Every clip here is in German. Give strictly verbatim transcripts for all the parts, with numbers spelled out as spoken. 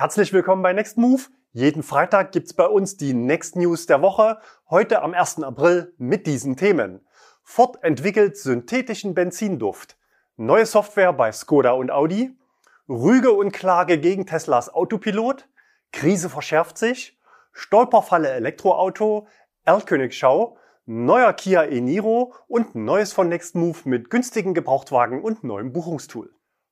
Herzlich willkommen bei Nextmove. Jeden Freitag gibt's bei uns die Nextnews der Woche, heute am ersten April mit diesen Themen. Ford entwickelt synthetischen Benzinduft, neue Software bei Skoda und Audi, Rüge und Klage gegen Teslas Autopilot, Krise verschärft sich, Stolperfalle Elektroauto, Erlkönigschau, neuer Kia e-Niro und Neues von Nextmove mit günstigen Gebrauchtwagen und neuem Buchungstool.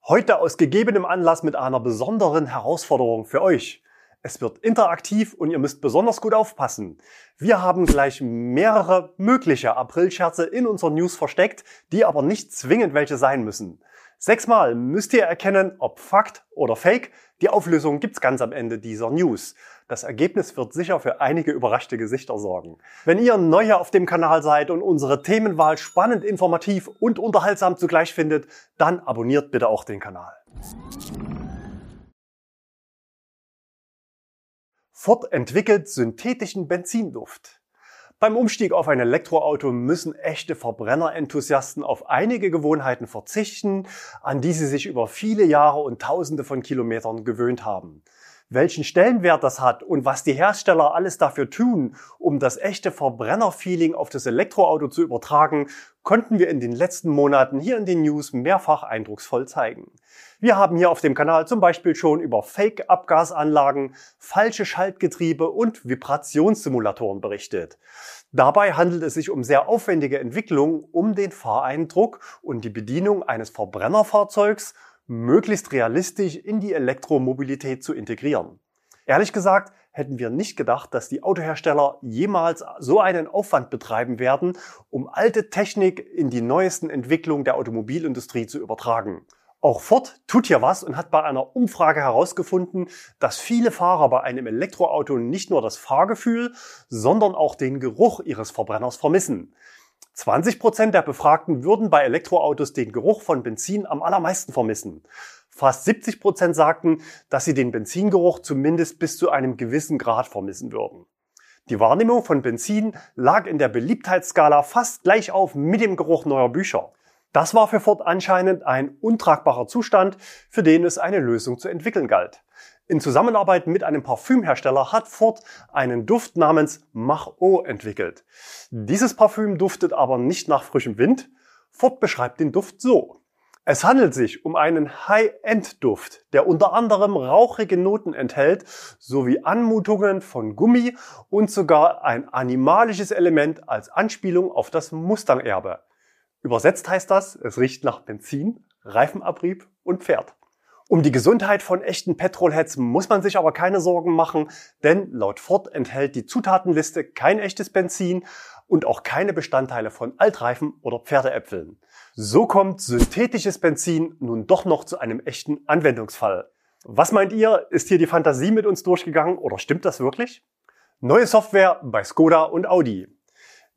Heute aus gegebenem Anlass mit einer besonderen Herausforderung für euch. Es wird interaktiv und ihr müsst besonders gut aufpassen. Wir haben gleich mehrere mögliche April-Scherze in unseren News versteckt, die aber nicht zwingend welche sein müssen. Sechsmal müsst ihr erkennen, ob Fakt oder Fake. Die Auflösung gibt's ganz am Ende dieser News. Das Ergebnis wird sicher für einige überraschte Gesichter sorgen. Wenn ihr neu hier auf dem Kanal seid und unsere Themenwahl spannend, informativ und unterhaltsam zugleich findet, dann abonniert bitte auch den Kanal. Ford entwickelt synthetischen Benzinduft. Beim Umstieg auf ein Elektroauto müssen echte Verbrennerenthusiasten auf einige Gewohnheiten verzichten, an die sie sich über viele Jahre und Tausende von Kilometern gewöhnt haben. Welchen Stellenwert das hat und was die Hersteller alles dafür tun, um das echte Verbrenner-Feeling auf das Elektroauto zu übertragen, konnten wir in den letzten Monaten hier in den News mehrfach eindrucksvoll zeigen. Wir haben hier auf dem Kanal zum Beispiel schon über Fake-Abgasanlagen, falsche Schaltgetriebe und Vibrationssimulatoren berichtet. Dabei handelt es sich um sehr aufwendige Entwicklungen, um den Fahreindruck und die Bedienung eines Verbrennerfahrzeugs möglichst realistisch in die Elektromobilität zu integrieren. Ehrlich gesagt hätten wir nicht gedacht, dass die Autohersteller jemals so einen Aufwand betreiben werden, um alte Technik in die neuesten Entwicklungen der Automobilindustrie zu übertragen. Auch Ford tut hier was und hat bei einer Umfrage herausgefunden, dass viele Fahrer bei einem Elektroauto nicht nur das Fahrgefühl, sondern auch den Geruch ihres Verbrenners vermissen. zwanzig Prozent der Befragten würden bei Elektroautos den Geruch von Benzin am allermeisten vermissen. Fast siebzig Prozent sagten, dass sie den Benzingeruch zumindest bis zu einem gewissen Grad vermissen würden. Die Wahrnehmung von Benzin lag in der Beliebtheitsskala fast gleich auf mit dem Geruch neuer Bücher. Das war für Ford anscheinend ein untragbarer Zustand, für den es eine Lösung zu entwickeln galt. In Zusammenarbeit mit einem Parfümhersteller hat Ford einen Duft namens Mach-O entwickelt. Dieses Parfüm duftet aber nicht nach frischem Wind. Ford beschreibt den Duft so. Es handelt sich um einen High-End-Duft, der unter anderem rauchige Noten enthält, sowie Anmutungen von Gummi und sogar ein animalisches Element als Anspielung auf das Mustang-Erbe. Übersetzt heißt das, es riecht nach Benzin, Reifenabrieb und Pferd. Um die Gesundheit von echten Petrolheads muss man sich aber keine Sorgen machen, denn laut Ford enthält die Zutatenliste kein echtes Benzin und auch keine Bestandteile von Altreifen oder Pferdeäpfeln. So kommt synthetisches Benzin nun doch noch zu einem echten Anwendungsfall. Was meint ihr? Ist hier die Fantasie mit uns durchgegangen oder stimmt das wirklich? Neue Software bei Skoda und Audi.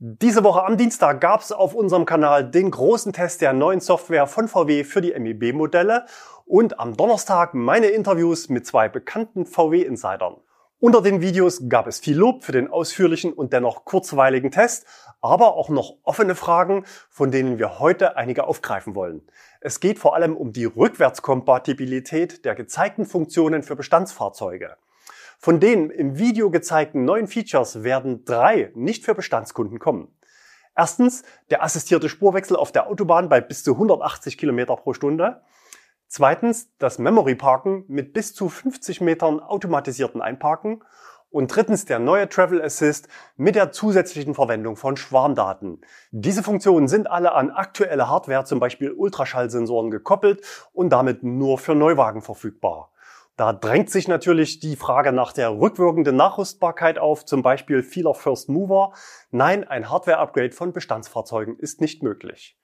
Diese Woche am Dienstag gab es auf unserem Kanal den großen Test der neuen Software von V W für die M E B-Modelle und am Donnerstag meine Interviews mit zwei bekannten V W-Insidern. Unter den Videos gab es viel Lob für den ausführlichen und dennoch kurzweiligen Test, aber auch noch offene Fragen, von denen wir heute einige aufgreifen wollen. Es geht vor allem um die Rückwärtskompatibilität der gezeigten Funktionen für Bestandsfahrzeuge. Von den im Video gezeigten neuen Features werden drei nicht für Bestandskunden kommen. Erstens der assistierte Spurwechsel auf der Autobahn bei bis zu hundertachtzig Kilometer pro Stunde. Zweitens das Memory-Parken mit bis zu fünfzig Metern automatisierten Einparken. Und drittens der neue Travel Assist mit der zusätzlichen Verwendung von Schwarmdaten. Diese Funktionen sind alle an aktuelle Hardware, zum Beispiel Ultraschallsensoren, gekoppelt und damit nur für Neuwagen verfügbar. Da drängt sich natürlich die Frage nach der rückwirkenden Nachrüstbarkeit auf, zum Beispiel vieler First Mover. Nein, ein Hardware-Upgrade von Bestandsfahrzeugen ist nicht möglich.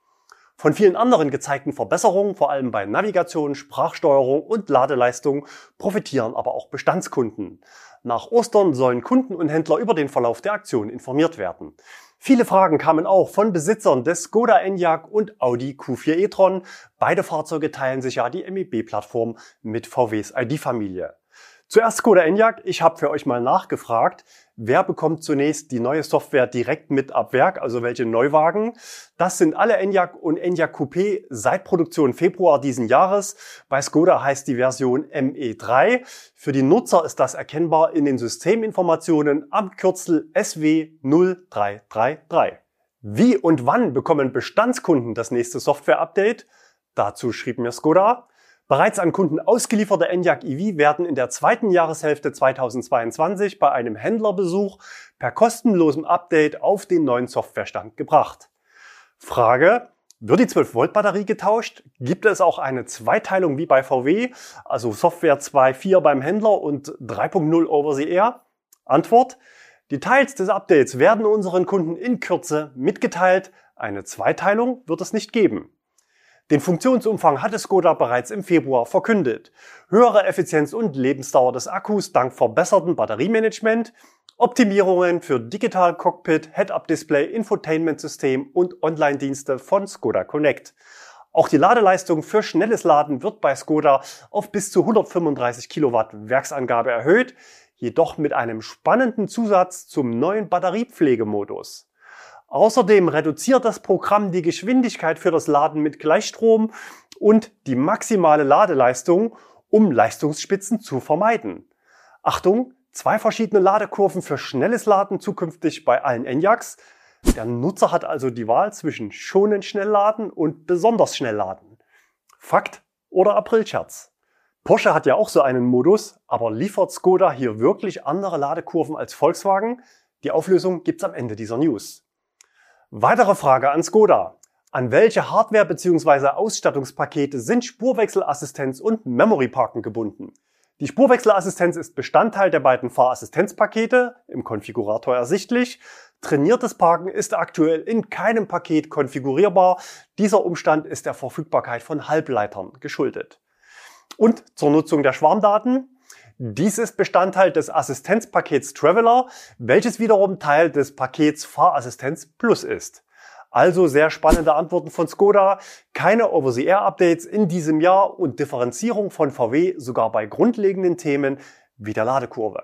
Von vielen anderen gezeigten Verbesserungen, vor allem bei Navigation, Sprachsteuerung und Ladeleistung, profitieren aber auch Bestandskunden. Nach Ostern sollen Kunden und Händler über den Verlauf der Aktion informiert werden. Viele Fragen kamen auch von Besitzern des Skoda Enyaq und Audi Q vier e-tron. Beide Fahrzeuge teilen sich ja die M E B-Plattform mit V Ws I D-Familie. Zuerst Skoda Enyaq. Ich habe für euch mal nachgefragt, wer bekommt zunächst die neue Software direkt mit ab Werk, also welche Neuwagen. Das sind alle Enyaq und Enyaq Coupé seit Produktion Februar diesen Jahres. Bei Skoda heißt die Version M E drei. Für die Nutzer ist das erkennbar in den Systeminformationen am Kürzel S W null drei drei drei. Wie und wann bekommen Bestandskunden das nächste Software-Update? Dazu schrieb mir Skoda: Bereits an Kunden ausgelieferte Enyaq E V werden in der zweiten Jahreshälfte zweitausendzweiundzwanzig bei einem Händlerbesuch per kostenlosem Update auf den neuen Softwarestand gebracht. Frage: Wird die zwölf Volt Batterie getauscht? Gibt es auch eine Zweiteilung wie bei V W, also Software zwei Punkt vier beim Händler und drei Punkt null over the air? Antwort: Details des Updates werden unseren Kunden in Kürze mitgeteilt. Eine Zweiteilung wird es nicht geben. Den Funktionsumfang hatte Skoda bereits im Februar verkündet. Höhere Effizienz und Lebensdauer des Akkus dank verbessertem Batteriemanagement, Optimierungen für Digital Cockpit, Head-Up-Display, Infotainment-System und Online-Dienste von Skoda Connect. Auch die Ladeleistung für schnelles Laden wird bei Skoda auf bis zu hundertfünfunddreißig Kilowatt Werksangabe erhöht, jedoch mit einem spannenden Zusatz zum neuen Batteriepflegemodus. Außerdem reduziert das Programm die Geschwindigkeit für das Laden mit Gleichstrom und die maximale Ladeleistung, um Leistungsspitzen zu vermeiden. Achtung, zwei verschiedene Ladekurven für schnelles Laden zukünftig bei allen Enyaqs. Der Nutzer hat also die Wahl zwischen schonend schnell laden und besonders schnell laden. Fakt oder Aprilscherz? Porsche hat ja auch so einen Modus, aber liefert Skoda hier wirklich andere Ladekurven als Volkswagen? Die Auflösung gibt's am Ende dieser News. Weitere Frage an Skoda: An welche Hardware bzw. Ausstattungspakete sind Spurwechselassistenz und Memory Parken gebunden? Die Spurwechselassistenz ist Bestandteil der beiden Fahrassistenzpakete, im Konfigurator ersichtlich. Trainiertes Parken ist aktuell in keinem Paket konfigurierbar. Dieser Umstand ist der Verfügbarkeit von Halbleitern geschuldet. Und zur Nutzung der Schwarmdaten: Dies ist Bestandteil des Assistenzpakets Traveler, welches wiederum Teil des Pakets Fahrassistenz Plus ist. Also sehr spannende Antworten von Skoda. Keine Over-the-Air-Updates in diesem Jahr und Differenzierung von V W sogar bei grundlegenden Themen wie der Ladekurve.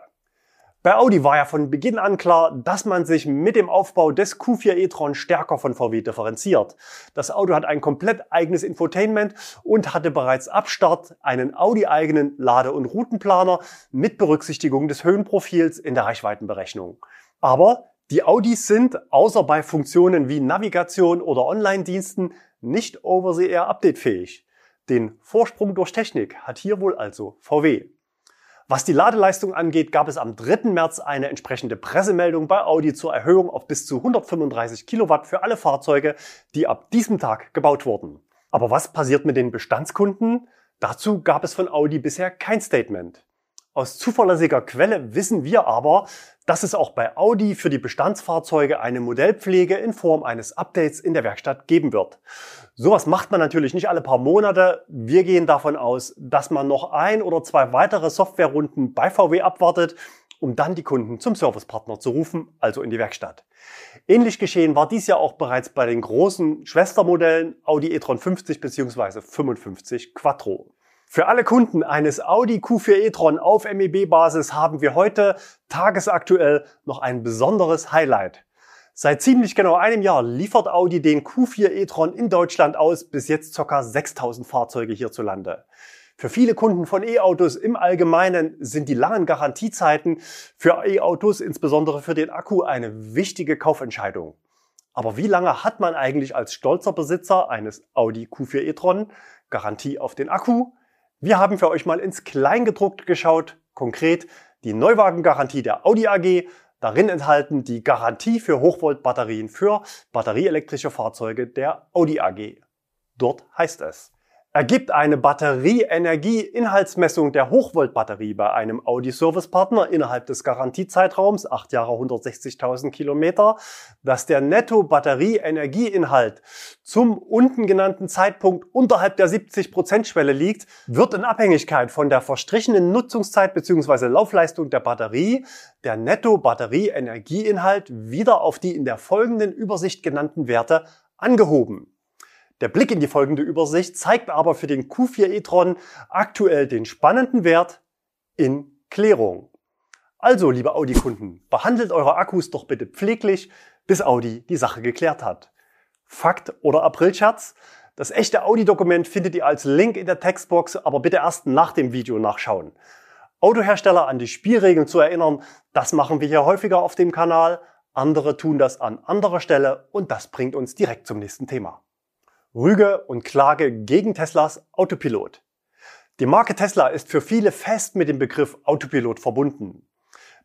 Bei Audi war ja von Beginn an klar, dass man sich mit dem Aufbau des Q vier e-tron stärker von V W differenziert. Das Auto hat ein komplett eigenes Infotainment und hatte bereits ab Start einen Audi-eigenen Lade- und Routenplaner mit Berücksichtigung des Höhenprofils in der Reichweitenberechnung. Aber die Audis sind, außer bei Funktionen wie Navigation oder Online-Diensten, nicht Over-the-Air-Update-fähig. Den Vorsprung durch Technik hat hier wohl also V W. Was die Ladeleistung angeht, gab es am dritten März eine entsprechende Pressemeldung bei Audi zur Erhöhung auf bis zu hundertfünfunddreißig Kilowatt für alle Fahrzeuge, die ab diesem Tag gebaut wurden. Aber was passiert mit den Bestandskunden? Dazu gab es von Audi bisher kein Statement. Aus zuverlässiger Quelle wissen wir aber, dass es auch bei Audi für die Bestandsfahrzeuge eine Modellpflege in Form eines Updates in der Werkstatt geben wird. Sowas macht man natürlich nicht alle paar Monate. Wir gehen davon aus, dass man noch ein oder zwei weitere Softwarerunden bei V W abwartet, um dann die Kunden zum Servicepartner zu rufen, also in die Werkstatt. Ähnlich geschehen war dies ja auch bereits bei den großen Schwestermodellen Audi e-tron fünfzig bzw. fünfundfünfzig Quattro. Für alle Kunden eines Audi Q vier e-tron auf M E B Basis haben wir heute tagesaktuell noch ein besonderes Highlight. Seit ziemlich genau einem Jahr liefert Audi den Q vier e-tron in Deutschland aus, bis jetzt ca. sechstausend Fahrzeuge hierzulande. Für viele Kunden von E-Autos im Allgemeinen sind die langen Garantiezeiten für E-Autos, insbesondere für den Akku, eine wichtige Kaufentscheidung. Aber wie lange hat man eigentlich als stolzer Besitzer eines Audi Q vier e-tron Garantie auf den Akku? Wir haben für euch mal ins Kleingedruckte geschaut, konkret die Neuwagengarantie der Audi A G, darin enthalten die Garantie für Hochvoltbatterien für batterieelektrische Fahrzeuge der Audi A G. Dort heißt es: Ergibt eine Batterieenergie-Inhaltsmessung der Hochvoltbatterie bei einem Audi-Servicepartner innerhalb des Garantiezeitraums acht Jahre hundertsechzigtausend Kilometer, dass der Netto-Batterie-Energieinhalt zum unten genannten Zeitpunkt unterhalb der siebzig Prozent Schwelle liegt, wird in Abhängigkeit von der verstrichenen Nutzungszeit bzw. Laufleistung der Batterie der Netto-Batterie-Energieinhalt wieder auf die in der folgenden Übersicht genannten Werte angehoben. Der Blick in die folgende Übersicht zeigt aber für den Q vier e-tron aktuell den spannenden Wert in Klärung. Also, liebe Audi-Kunden, behandelt eure Akkus doch bitte pfleglich, bis Audi die Sache geklärt hat. Fakt oder Aprilscherz? Das echte Audi-Dokument findet ihr als Link in der Textbox, aber bitte erst nach dem Video nachschauen. Autohersteller an die Spielregeln zu erinnern, das machen wir hier häufiger auf dem Kanal. Andere tun das an anderer Stelle und das bringt uns direkt zum nächsten Thema. Rüge und Klage gegen Teslas Autopilot. Die Marke Tesla ist für viele fest mit dem Begriff Autopilot verbunden.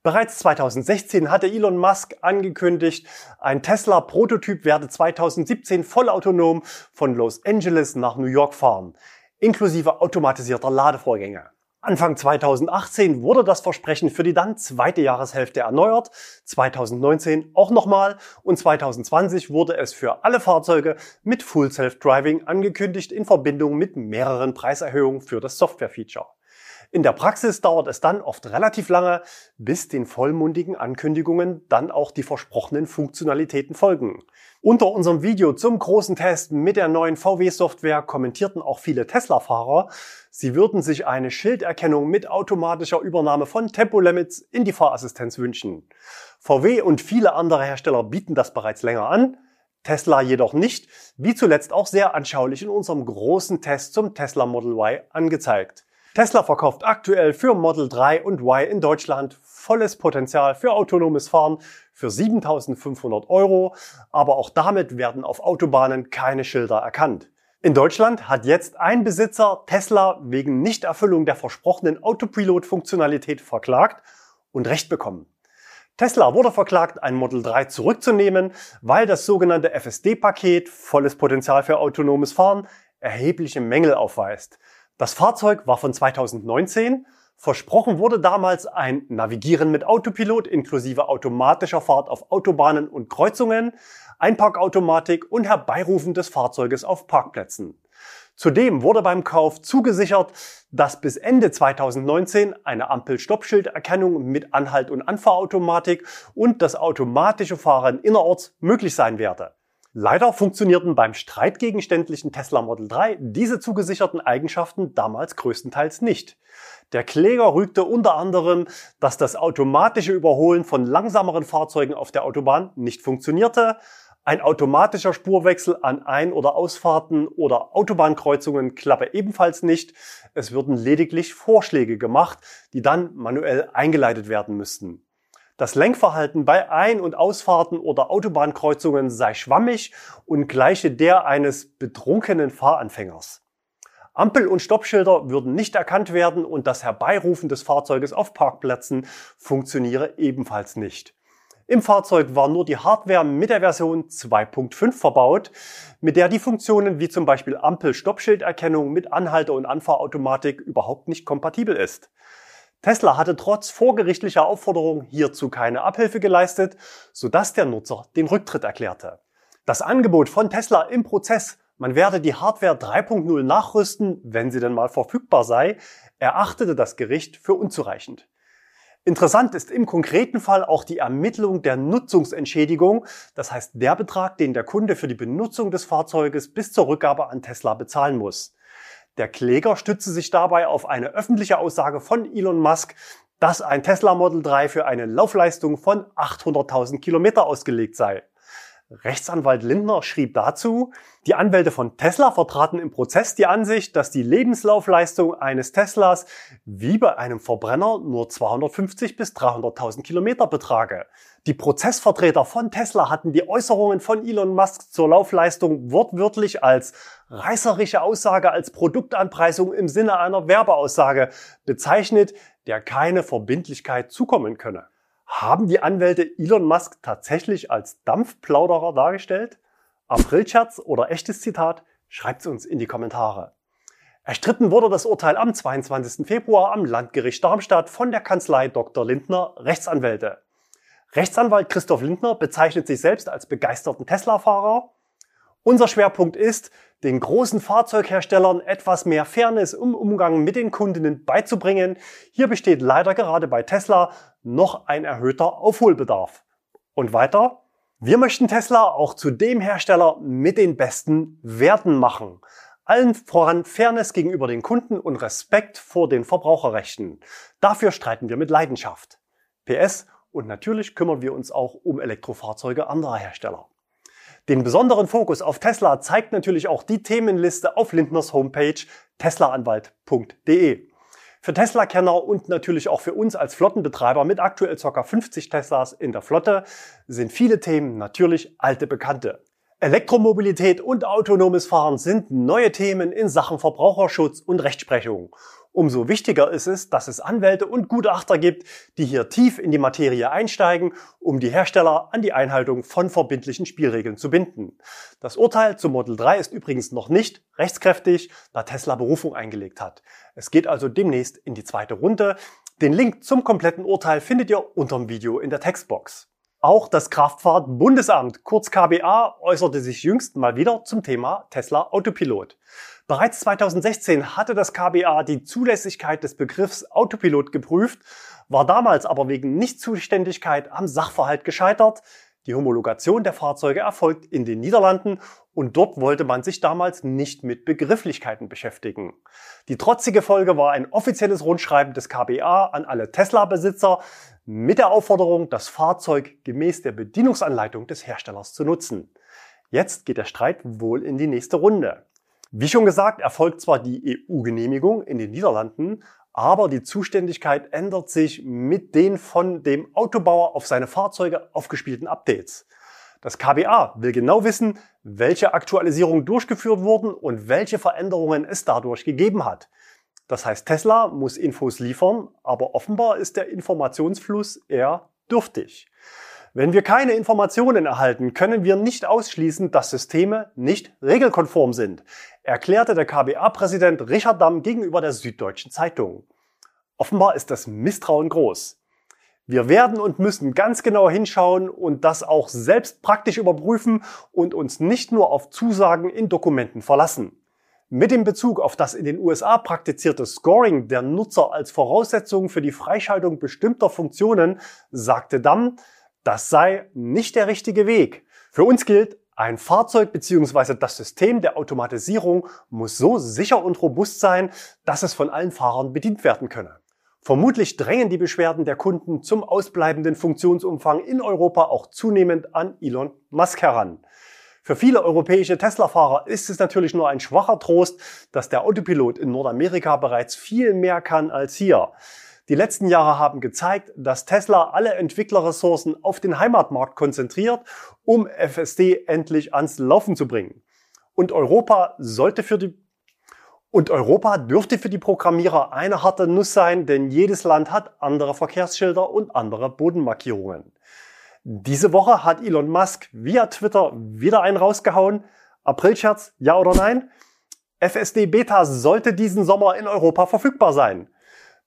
Bereits zweitausendsechzehn hatte Elon Musk angekündigt, ein Tesla-Prototyp werde zweitausendsiebzehn vollautonom von Los Angeles nach New York fahren, inklusive automatisierter Ladevorgänge. Anfang zweitausendachtzehn wurde das Versprechen für die dann zweite Jahreshälfte erneuert, zweitausendneunzehn auch nochmal und zweitausendzwanzig wurde es für alle Fahrzeuge mit Full Self Driving angekündigt in Verbindung mit mehreren Preiserhöhungen für das Software-Feature. In der Praxis dauert es dann oft relativ lange, bis den vollmundigen Ankündigungen dann auch die versprochenen Funktionalitäten folgen. Unter unserem Video zum großen Test mit der neuen V W-Software kommentierten auch viele Tesla-Fahrer, sie würden sich eine Schilderkennung mit automatischer Übernahme von Tempolimits in die Fahrassistenz wünschen. V W und viele andere Hersteller bieten das bereits länger an, Tesla jedoch nicht, wie zuletzt auch sehr anschaulich in unserem großen Test zum Tesla Model Y angezeigt. Tesla verkauft aktuell für Model drei und Y in Deutschland volles Potenzial für autonomes Fahren für siebentausendfünfhundert Euro, aber auch damit werden auf Autobahnen keine Schilder erkannt. In Deutschland hat jetzt ein Besitzer Tesla wegen Nichterfüllung der versprochenen Autopilot-Funktionalität verklagt und Recht bekommen. Tesla wurde verklagt, ein Model drei zurückzunehmen, weil das sogenannte F S D-Paket, volles Potenzial für autonomes Fahren, erhebliche Mängel aufweist. Das Fahrzeug war von zweitausendneunzehn. Versprochen wurde damals ein Navigieren mit Autopilot inklusive automatischer Fahrt auf Autobahnen und Kreuzungen, Einparkautomatik und Herbeirufen des Fahrzeuges auf Parkplätzen. Zudem wurde beim Kauf zugesichert, dass bis Ende zweitausendneunzehn eine Ampel-Stoppschilderkennung mit Anhalt- und Anfahrautomatik und das automatische Fahren innerorts möglich sein werde. Leider funktionierten beim streitgegenständlichen Tesla Model drei diese zugesicherten Eigenschaften damals größtenteils nicht. Der Kläger rügte unter anderem, dass das automatische Überholen von langsameren Fahrzeugen auf der Autobahn nicht funktionierte, ein automatischer Spurwechsel an Ein- oder Ausfahrten oder Autobahnkreuzungen klappe ebenfalls nicht, es würden lediglich Vorschläge gemacht, die dann manuell eingeleitet werden müssten. Das Lenkverhalten bei Ein- und Ausfahrten oder Autobahnkreuzungen sei schwammig und gleiche der eines betrunkenen Fahranfängers. Ampel- und Stoppschilder würden nicht erkannt werden und das Herbeirufen des Fahrzeuges auf Parkplätzen funktioniere ebenfalls nicht. Im Fahrzeug war nur die Hardware mit der Version zwei Punkt fünf verbaut, mit der die Funktionen wie zum Beispiel Ampel-Stoppschilderkennung mit Anhalte- und Anfahrautomatik überhaupt nicht kompatibel ist. Tesla hatte trotz vorgerichtlicher Aufforderung hierzu keine Abhilfe geleistet, sodass der Nutzer den Rücktritt erklärte. Das Angebot von Tesla im Prozess, man werde die Hardware drei Punkt null nachrüsten, wenn sie denn mal verfügbar sei, erachtete das Gericht für unzureichend. Interessant ist im konkreten Fall auch die Ermittlung der Nutzungsentschädigung, das heißt der Betrag, den der Kunde für die Benutzung des Fahrzeuges bis zur Rückgabe an Tesla bezahlen muss. Der Kläger stützte sich dabei auf eine öffentliche Aussage von Elon Musk, dass ein Tesla Model drei für eine Laufleistung von achthunderttausend Kilometer ausgelegt sei. Rechtsanwalt Lindner schrieb dazu, die Anwälte von Tesla vertraten im Prozess die Ansicht, dass die Lebenslaufleistung eines Teslas wie bei einem Verbrenner nur zweihundertfünfzig bis dreihunderttausend Kilometer betrage. Die Prozessvertreter von Tesla hatten die Äußerungen von Elon Musk zur Laufleistung wortwörtlich als reißerische Aussage, als Produktanpreisung im Sinne einer Werbeaussage bezeichnet, der keine Verbindlichkeit zukommen könne. Haben die Anwälte Elon Musk tatsächlich als Dampfplauderer dargestellt? Aprilscherz oder echtes Zitat? Schreibt's uns in die Kommentare. Erstritten wurde das Urteil am zweiundzwanzigsten Februar am Landgericht Darmstadt von der Kanzlei Doktor Lindner Rechtsanwälte. Rechtsanwalt Christoph Lindner bezeichnet sich selbst als begeisterten Tesla-Fahrer. Unser Schwerpunkt ist, den großen Fahrzeugherstellern etwas mehr Fairness im Umgang mit den Kundinnen beizubringen. Hier besteht leider gerade bei Tesla noch ein erhöhter Aufholbedarf. Und weiter? Wir möchten Tesla auch zu dem Hersteller mit den besten Werten machen. Allen voran Fairness gegenüber den Kunden und Respekt vor den Verbraucherrechten. Dafür streiten wir mit Leidenschaft. P S Und natürlich kümmern wir uns auch um Elektrofahrzeuge anderer Hersteller. Den besonderen Fokus auf Tesla zeigt natürlich auch die Themenliste auf Lindners Homepage tesla anwalt punkt de. Für Tesla-Kenner und natürlich auch für uns als Flottenbetreiber mit aktuell ca. fünfzig Teslas in der Flotte sind viele Themen natürlich alte Bekannte. Elektromobilität und autonomes Fahren sind neue Themen in Sachen Verbraucherschutz und Rechtsprechung. Umso wichtiger ist es, dass es Anwälte und Gutachter gibt, die hier tief in die Materie einsteigen, um die Hersteller an die Einhaltung von verbindlichen Spielregeln zu binden. Das Urteil zum Model drei ist übrigens noch nicht rechtskräftig, da Tesla Berufung eingelegt hat. Es geht also demnächst in die zweite Runde. Den Link zum kompletten Urteil findet ihr unterm Video in der Textbox. Auch das Kraftfahrtbundesamt, kurz K B A, äußerte sich jüngst mal wieder zum Thema Tesla Autopilot. Bereits zweitausendsechzehn hatte das K B A die Zulässigkeit des Begriffs Autopilot geprüft, war damals aber wegen Nichtzuständigkeit am Sachverhalt gescheitert. Die Homologation der Fahrzeuge erfolgt in den Niederlanden und dort wollte man sich damals nicht mit Begrifflichkeiten beschäftigen. Die trotzige Folge war ein offizielles Rundschreiben des K B A an alle Tesla-Besitzer, mit der Aufforderung, das Fahrzeug gemäß der Bedienungsanleitung des Herstellers zu nutzen. Jetzt geht der Streit wohl in die nächste Runde. Wie schon gesagt, erfolgt zwar die E U-Genehmigung in den Niederlanden, aber die Zuständigkeit ändert sich mit den von dem Autobauer auf seine Fahrzeuge aufgespielten Updates. Das K B A will genau wissen, welche Aktualisierungen durchgeführt wurden und welche Veränderungen es dadurch gegeben hat. Das heißt, Tesla muss Infos liefern, aber offenbar ist der Informationsfluss eher dürftig. Wenn wir keine Informationen erhalten, können wir nicht ausschließen, dass Systeme nicht regelkonform sind, erklärte der K B A-Präsident Richard Damm gegenüber der Süddeutschen Zeitung. Offenbar ist das Misstrauen groß. Wir werden und müssen ganz genau hinschauen und das auch selbst praktisch überprüfen und uns nicht nur auf Zusagen in Dokumenten verlassen. Mit dem Bezug auf das in den U S A praktizierte Scoring der Nutzer als Voraussetzung für die Freischaltung bestimmter Funktionen, sagte Damm, das sei nicht der richtige Weg. Für uns gilt, ein Fahrzeug bzw. das System der Automatisierung muss so sicher und robust sein, dass es von allen Fahrern bedient werden könne. Vermutlich drängen die Beschwerden der Kunden zum ausbleibenden Funktionsumfang in Europa auch zunehmend an Elon Musk heran. Für viele europäische Tesla-Fahrer ist es natürlich nur ein schwacher Trost, dass der Autopilot in Nordamerika bereits viel mehr kann als hier. Die letzten Jahre haben gezeigt, dass Tesla alle Entwicklerressourcen auf den Heimatmarkt konzentriert, um F S D endlich ans Laufen zu bringen. Und Europa sollte für die Und Europa dürfte für die Programmierer eine harte Nuss sein, denn jedes Land hat andere Verkehrsschilder und andere Bodenmarkierungen. Diese Woche hat Elon Musk via Twitter wieder einen rausgehauen. Aprilscherz, ja oder nein? F S D Beta sollte diesen Sommer in Europa verfügbar sein.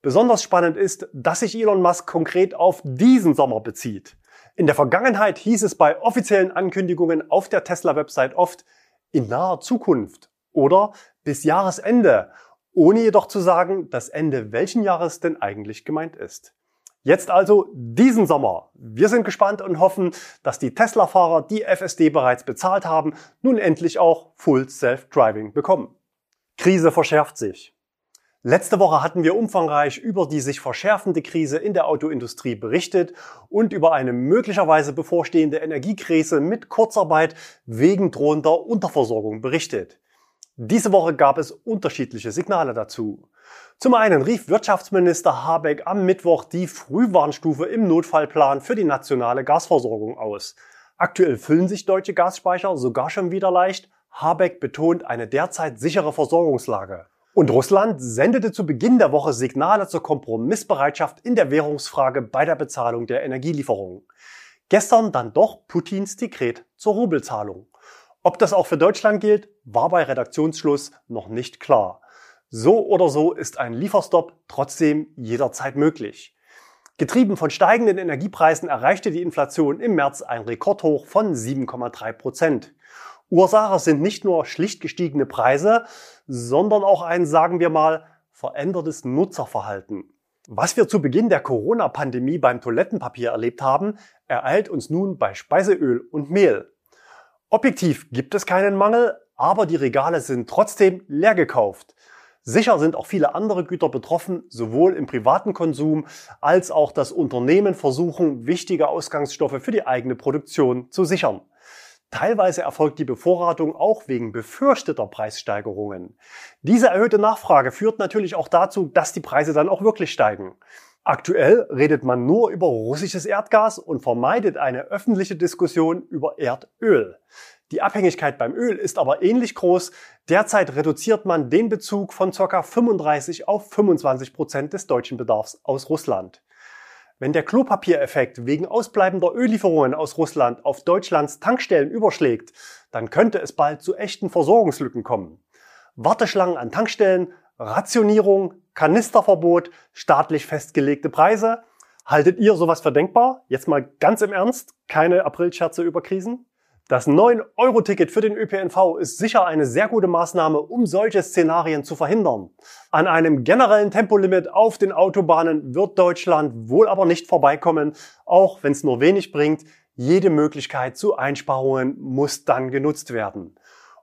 Besonders spannend ist, dass sich Elon Musk konkret auf diesen Sommer bezieht. In der Vergangenheit hieß es bei offiziellen Ankündigungen auf der Tesla-Website oft in naher Zukunft oder bis Jahresende, ohne jedoch zu sagen, das Ende welchen Jahres denn eigentlich gemeint ist. Jetzt also diesen Sommer. Wir sind gespannt und hoffen, dass die Tesla-Fahrer, die F S D bereits bezahlt haben, nun endlich auch Full Self Driving bekommen. Krise verschärft sich. Letzte Woche hatten wir umfangreich über die sich verschärfende Krise in der Autoindustrie berichtet und über eine möglicherweise bevorstehende Energiekrise mit Kurzarbeit wegen drohender Unterversorgung berichtet. Diese Woche gab es unterschiedliche Signale dazu. Zum einen rief Wirtschaftsminister Habeck am Mittwoch die Frühwarnstufe im Notfallplan für die nationale Gasversorgung aus. Aktuell füllen sich deutsche Gasspeicher sogar schon wieder leicht. Habeck betont eine derzeit sichere Versorgungslage. Und Russland sendete zu Beginn der Woche Signale zur Kompromissbereitschaft in der Währungsfrage bei der Bezahlung der Energielieferungen. Gestern dann doch Putins Dekret zur Rubelzahlung. Ob das auch für Deutschland gilt, war bei Redaktionsschluss noch nicht klar. So oder so ist ein Lieferstopp trotzdem jederzeit möglich. Getrieben von steigenden Energiepreisen erreichte die Inflation im März ein Rekordhoch von sieben Komma drei Prozent. Ursache sind nicht nur schlicht gestiegene Preise, sondern auch ein, sagen wir mal, verändertes Nutzerverhalten. Was wir zu Beginn der Corona-Pandemie beim Toilettenpapier erlebt haben, ereilt uns nun bei Speiseöl und Mehl. Objektiv gibt es keinen Mangel, aber die Regale sind trotzdem leer gekauft. Sicher sind auch viele andere Güter betroffen, sowohl im privaten Konsum als auch das Unternehmen versuchen, wichtige Ausgangsstoffe für die eigene Produktion zu sichern. Teilweise erfolgt die Bevorratung auch wegen befürchteter Preissteigerungen. Diese erhöhte Nachfrage führt natürlich auch dazu, dass die Preise dann auch wirklich steigen. Aktuell redet man nur über russisches Erdgas und vermeidet eine öffentliche Diskussion über Erdöl. Die Abhängigkeit beim Öl ist aber ähnlich groß. Derzeit reduziert man den Bezug von ca. fünfunddreißig auf fünfundzwanzig Prozent des deutschen Bedarfs aus Russland. Wenn der Klopapiereffekt wegen ausbleibender Öllieferungen aus Russland auf Deutschlands Tankstellen überschlägt, dann könnte es bald zu echten Versorgungslücken kommen. Warteschlangen an Tankstellen, Rationierung, Kanisterverbot, staatlich festgelegte Preise. Haltet ihr sowas für denkbar? Jetzt mal ganz im Ernst, keine Aprilscherze über Krisen. Das neun Euro Ticket für den Ö P N V ist sicher eine sehr gute Maßnahme, um solche Szenarien zu verhindern. An einem generellen Tempolimit auf den Autobahnen wird Deutschland wohl aber nicht vorbeikommen, auch wenn es nur wenig bringt. Jede Möglichkeit zu Einsparungen muss dann genutzt werden.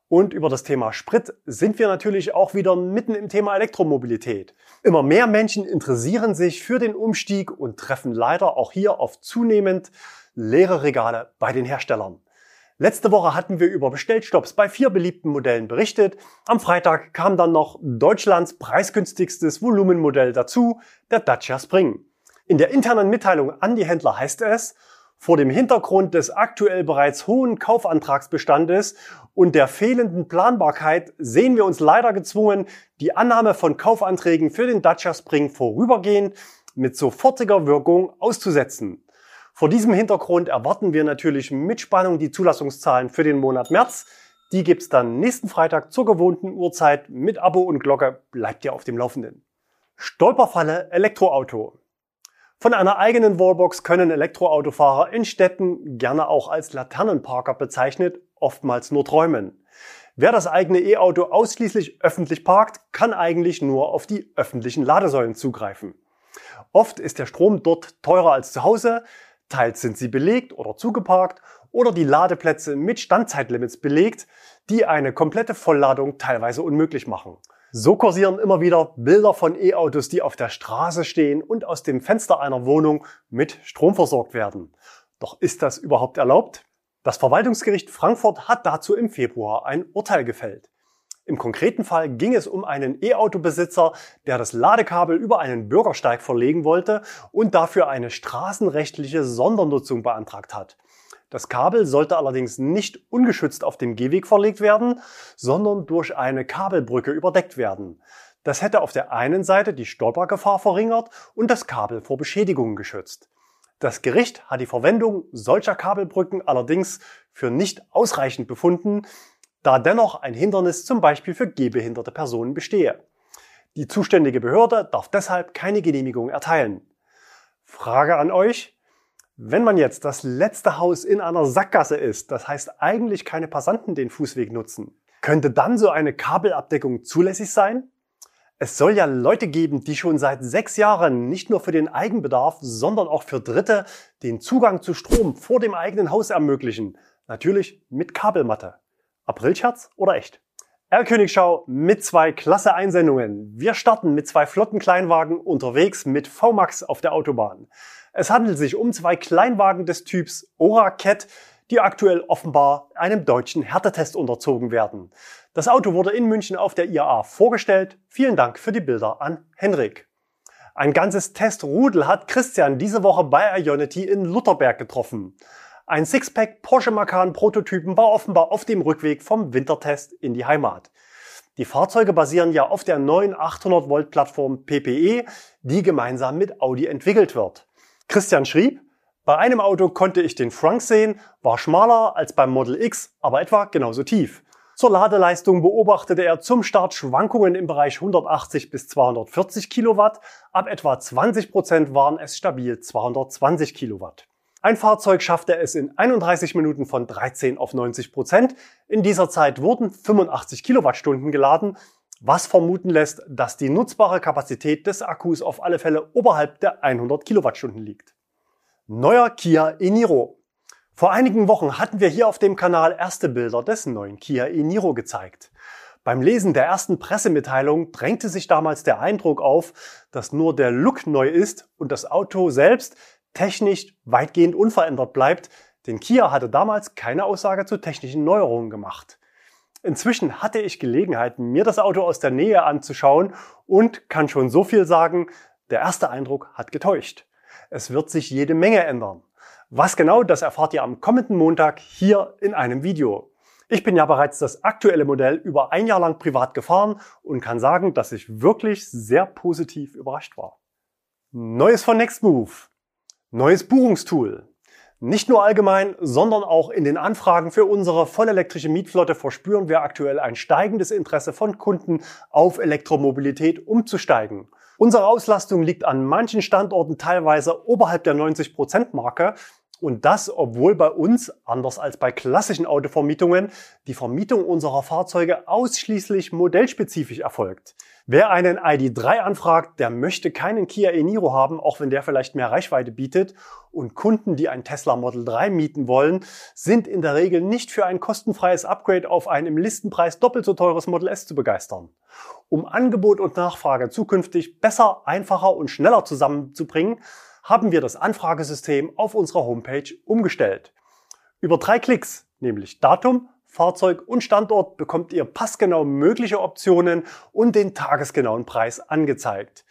Und über das Thema Sprit sind wir natürlich auch wieder mitten im Thema Elektromobilität. Immer mehr Menschen interessieren sich für den Umstieg und treffen leider auch hier auf zunehmend leere Regale bei den Herstellern. Letzte Woche hatten wir über Bestellstopps bei vier beliebten Modellen berichtet. Am Freitag kam dann noch Deutschlands preisgünstigstes Volumenmodell dazu, der Dacia Spring. In der internen Mitteilung an die Händler heißt es, vor dem Hintergrund des aktuell bereits hohen Kaufantragsbestandes und der fehlenden Planbarkeit sehen wir uns leider gezwungen, die Annahme von Kaufanträgen für den Dacia Spring vorübergehend mit sofortiger Wirkung auszusetzen. Vor diesem Hintergrund erwarten wir natürlich mit Spannung die Zulassungszahlen für den Monat März. Die gibt's dann nächsten Freitag zur gewohnten Uhrzeit. Mit Abo und Glocke bleibt ihr auf dem Laufenden. Stolperfalle Elektroauto. Von einer eigenen Wallbox können Elektroautofahrer in Städten, gerne auch als Laternenparker bezeichnet, oftmals nur träumen. Wer das eigene E-Auto ausschließlich öffentlich parkt, kann eigentlich nur auf die öffentlichen Ladesäulen zugreifen. Oft ist der Strom dort teurer als zu Hause. Teils sind sie belegt oder zugeparkt oder die Ladeplätze mit Standzeitlimits belegt, die eine komplette Vollladung teilweise unmöglich machen. So kursieren immer wieder Bilder von E-Autos, die auf der Straße stehen und aus dem Fenster einer Wohnung mit Strom versorgt werden. Doch ist das überhaupt erlaubt? Das Verwaltungsgericht Frankfurt hat dazu im Februar ein Urteil gefällt. Im konkreten Fall ging es um einen E-Auto-Besitzer, der das Ladekabel über einen Bürgersteig verlegen wollte und dafür eine straßenrechtliche Sondernutzung beantragt hat. Das Kabel sollte allerdings nicht ungeschützt auf dem Gehweg verlegt werden, sondern durch eine Kabelbrücke überdeckt werden. Das hätte auf der einen Seite die Stolpergefahr verringert und das Kabel vor Beschädigungen geschützt. Das Gericht hat die Verwendung solcher Kabelbrücken allerdings für nicht ausreichend befunden, da dennoch ein Hindernis zum Beispiel für gehbehinderte Personen bestehe. Die zuständige Behörde darf deshalb keine Genehmigung erteilen. Frage an euch: Wenn man jetzt das letzte Haus in einer Sackgasse ist, das heißt eigentlich keine Passanten den Fußweg nutzen, könnte dann so eine Kabelabdeckung zulässig sein? Es soll ja Leute geben, die schon seit sechs Jahren nicht nur für den Eigenbedarf, sondern auch für Dritte den Zugang zu Strom vor dem eigenen Haus ermöglichen. Natürlich mit Kabelmatte. Aprilscherz oder echt? R-Königschau mit zwei klasse Einsendungen. Wir starten mit zwei flotten Kleinwagen unterwegs mit V-Max auf der Autobahn. Es handelt sich um zwei Kleinwagen des Typs Oracat, die aktuell offenbar einem deutschen Härtetest unterzogen werden. Das Auto wurde in München auf der I A A vorgestellt. Vielen Dank für die Bilder an Henrik. Ein ganzes Testrudel hat Christian diese Woche bei Ionity in Lutherberg getroffen. Ein Sixpack Porsche Macan Prototypen war offenbar auf dem Rückweg vom Wintertest in die Heimat. Die Fahrzeuge basieren ja auf der neuen achthundert Volt Plattform P P E, die gemeinsam mit Audi entwickelt wird. Christian schrieb: Bei einem Auto konnte ich den Frunk sehen, war schmaler als beim Model X, aber etwa genauso tief. Zur Ladeleistung beobachtete er zum Start Schwankungen im Bereich hundertachtzig bis zweihundertvierzig Kilowatt, ab etwa zwanzig Prozent waren es stabil zweihundertzwanzig Kilowatt. Ein Fahrzeug schaffte es in einunddreißig Minuten von dreizehn auf neunzig Prozent. In dieser Zeit wurden fünfundachtzig Kilowattstunden geladen, was vermuten lässt, dass die nutzbare Kapazität des Akkus auf alle Fälle oberhalb der hundert Kilowattstunden liegt. Neuer Kia e-Niro. Vor einigen Wochen hatten wir hier auf dem Kanal erste Bilder des neuen Kia e-Niro gezeigt. Beim Lesen der ersten Pressemitteilung drängte sich damals der Eindruck auf, dass nur der Look neu ist und das Auto selbst technisch weitgehend unverändert bleibt, denn Kia hatte damals keine Aussage zu technischen Neuerungen gemacht. Inzwischen hatte ich Gelegenheit, mir das Auto aus der Nähe anzuschauen und kann schon so viel sagen, der erste Eindruck hat getäuscht. Es wird sich jede Menge ändern. Was genau, das erfahrt ihr am kommenden Montag hier in einem Video. Ich bin ja bereits das aktuelle Modell über ein Jahr lang privat gefahren und kann sagen, dass ich wirklich sehr positiv überrascht war. Neues von Nextmove. Neues Buchungstool. Nicht nur allgemein, sondern auch in den Anfragen für unsere vollelektrische Mietflotte verspüren wir aktuell ein steigendes Interesse von Kunden, auf Elektromobilität umzusteigen. Unsere Auslastung liegt an manchen Standorten teilweise oberhalb der neunzig Prozent Marke. Und das, obwohl bei uns, anders als bei klassischen Autovermietungen, die Vermietung unserer Fahrzeuge ausschließlich modellspezifisch erfolgt. Wer einen I D drei anfragt, der möchte keinen Kia e-Niro haben, auch wenn der vielleicht mehr Reichweite bietet. Und Kunden, die ein Tesla Model drei mieten wollen, sind in der Regel nicht für ein kostenfreies Upgrade auf ein im Listenpreis doppelt so teures Model S zu begeistern. Um Angebot und Nachfrage zukünftig besser, einfacher und schneller zusammenzubringen, haben wir das Anfragesystem auf unserer Homepage umgestellt. Über drei Klicks, nämlich Datum, Fahrzeug und Standort, bekommt ihr passgenau mögliche Optionen und den tagesgenauen Preis angezeigt.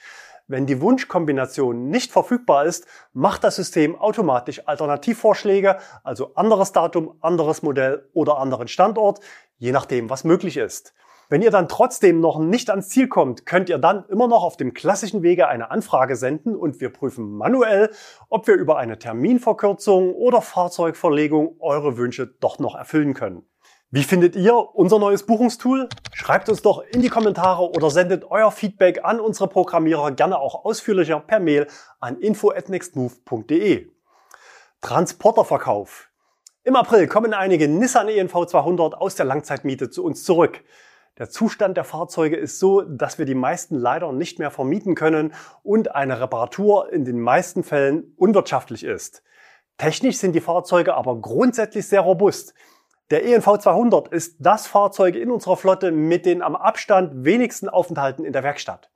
Wenn die Wunschkombination nicht verfügbar ist, macht das System automatisch Alternativvorschläge, also anderes Datum, anderes Modell oder anderen Standort, je nachdem, was möglich ist. Wenn ihr dann trotzdem noch nicht ans Ziel kommt, könnt ihr dann immer noch auf dem klassischen Wege eine Anfrage senden und wir prüfen manuell, ob wir über eine Terminverkürzung oder Fahrzeugverlegung eure Wünsche doch noch erfüllen können. Wie findet ihr unser neues Buchungstool? Schreibt uns doch in die Kommentare oder sendet euer Feedback an unsere Programmierer gerne auch ausführlicher per Mail an info at nextmove punkt de. Transporterverkauf. Im April kommen einige Nissan E N V zweihundert aus der Langzeitmiete zu uns zurück. Der Zustand der Fahrzeuge ist so, dass wir die meisten leider nicht mehr vermieten können und eine Reparatur in den meisten Fällen unwirtschaftlich ist. Technisch sind die Fahrzeuge aber grundsätzlich sehr robust. Der E N V zweihundert ist das Fahrzeug in unserer Flotte mit den am Abstand wenigsten Aufenthalten in der Werkstatt.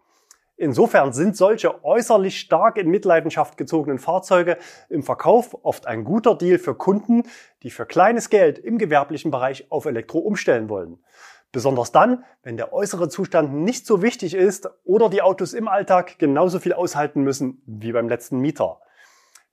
Insofern sind solche äußerlich stark in Mitleidenschaft gezogenen Fahrzeuge im Verkauf oft ein guter Deal für Kunden, die für kleines Geld im gewerblichen Bereich auf Elektro umstellen wollen. Besonders dann, wenn der äußere Zustand nicht so wichtig ist oder die Autos im Alltag genauso viel aushalten müssen wie beim letzten Mieter.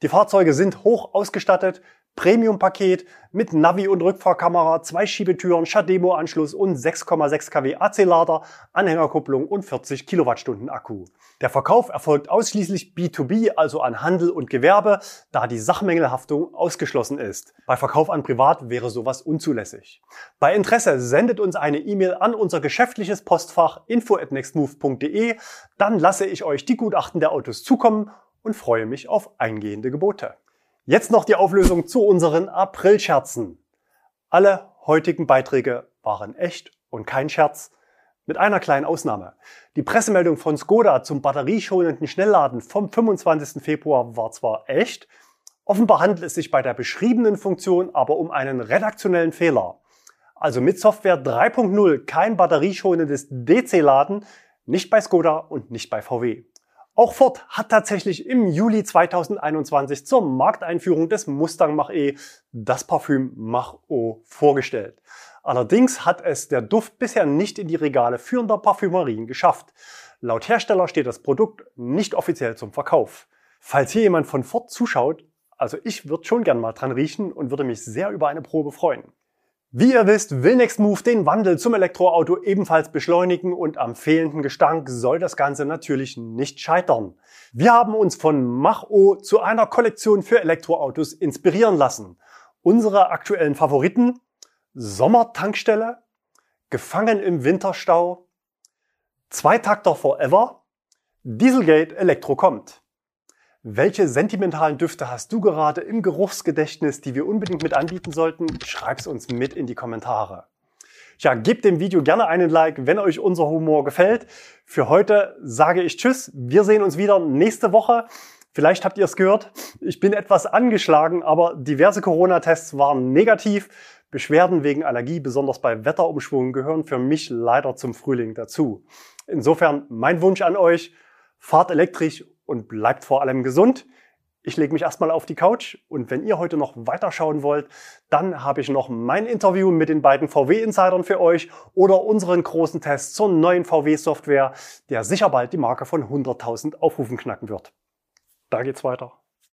Die Fahrzeuge sind hoch ausgestattet, Premium-Paket mit Navi- und Rückfahrkamera, zwei Schiebetüren, Schademo-Anschluss und sechs Komma sechs Kilowatt A C-Lader, Anhängerkupplung und vierzig Kilowattstunden Akku. Der Verkauf erfolgt ausschließlich B zwei B, also an Handel und Gewerbe, da die Sachmängelhaftung ausgeschlossen ist. Bei Verkauf an Privat wäre sowas unzulässig. Bei Interesse sendet uns eine E-Mail an unser geschäftliches Postfach info at nextmove punkt de, dann lasse ich euch die Gutachten der Autos zukommen und freue mich auf eingehende Gebote. Jetzt noch die Auflösung zu unseren April-Scherzen. Alle heutigen Beiträge waren echt und kein Scherz. Mit einer kleinen Ausnahme. Die Pressemeldung von Skoda zum batterieschonenden Schnellladen vom fünfundzwanzigsten Februar war zwar echt, offenbar handelt es sich bei der beschriebenen Funktion aber um einen redaktionellen Fehler. Also mit Software drei Punkt null kein batterieschonendes D C-Laden, nicht bei Skoda und nicht bei V W. Auch Ford hat tatsächlich im Juli zweitausendeinundzwanzig zur Markteinführung des Mustang Mach-E das Parfüm Mach-O vorgestellt. Allerdings hat es der Duft bisher nicht in die Regale führender Parfümerien geschafft. Laut Hersteller steht das Produkt nicht offiziell zum Verkauf. Falls hier jemand von Ford zuschaut, also ich würde schon gern mal dran riechen und würde mich sehr über eine Probe freuen. Wie ihr wisst, will Nextmove den Wandel zum Elektroauto ebenfalls beschleunigen und am fehlenden Gestank soll das Ganze natürlich nicht scheitern. Wir haben uns von Mach-O zu einer Kollektion für Elektroautos inspirieren lassen. Unsere aktuellen Favoriten: Sommertankstelle, Gefangen im Winterstau, Zweitakter Forever, Dieselgate Elektro kommt. Welche sentimentalen Düfte hast du gerade im Geruchsgedächtnis, die wir unbedingt mit anbieten sollten? Schreib's uns mit in die Kommentare. Ja, gebt dem Video gerne einen Like, wenn euch unser Humor gefällt. Für heute sage ich Tschüss. Wir sehen uns wieder nächste Woche. Vielleicht habt ihr es gehört, ich bin etwas angeschlagen, aber diverse Corona-Tests waren negativ. Beschwerden wegen Allergie, besonders bei Wetterumschwungen, gehören für mich leider zum Frühling dazu. Insofern mein Wunsch an euch, fahrt elektrisch und bleibt vor allem gesund. Ich lege mich erstmal auf die Couch und wenn ihr heute noch weiterschauen wollt, dann habe ich noch mein Interview mit den beiden V W-Insidern für euch oder unseren großen Test zur neuen V W-Software, der sicher bald die Marke von hunderttausend Aufrufen knacken wird. Da geht's weiter.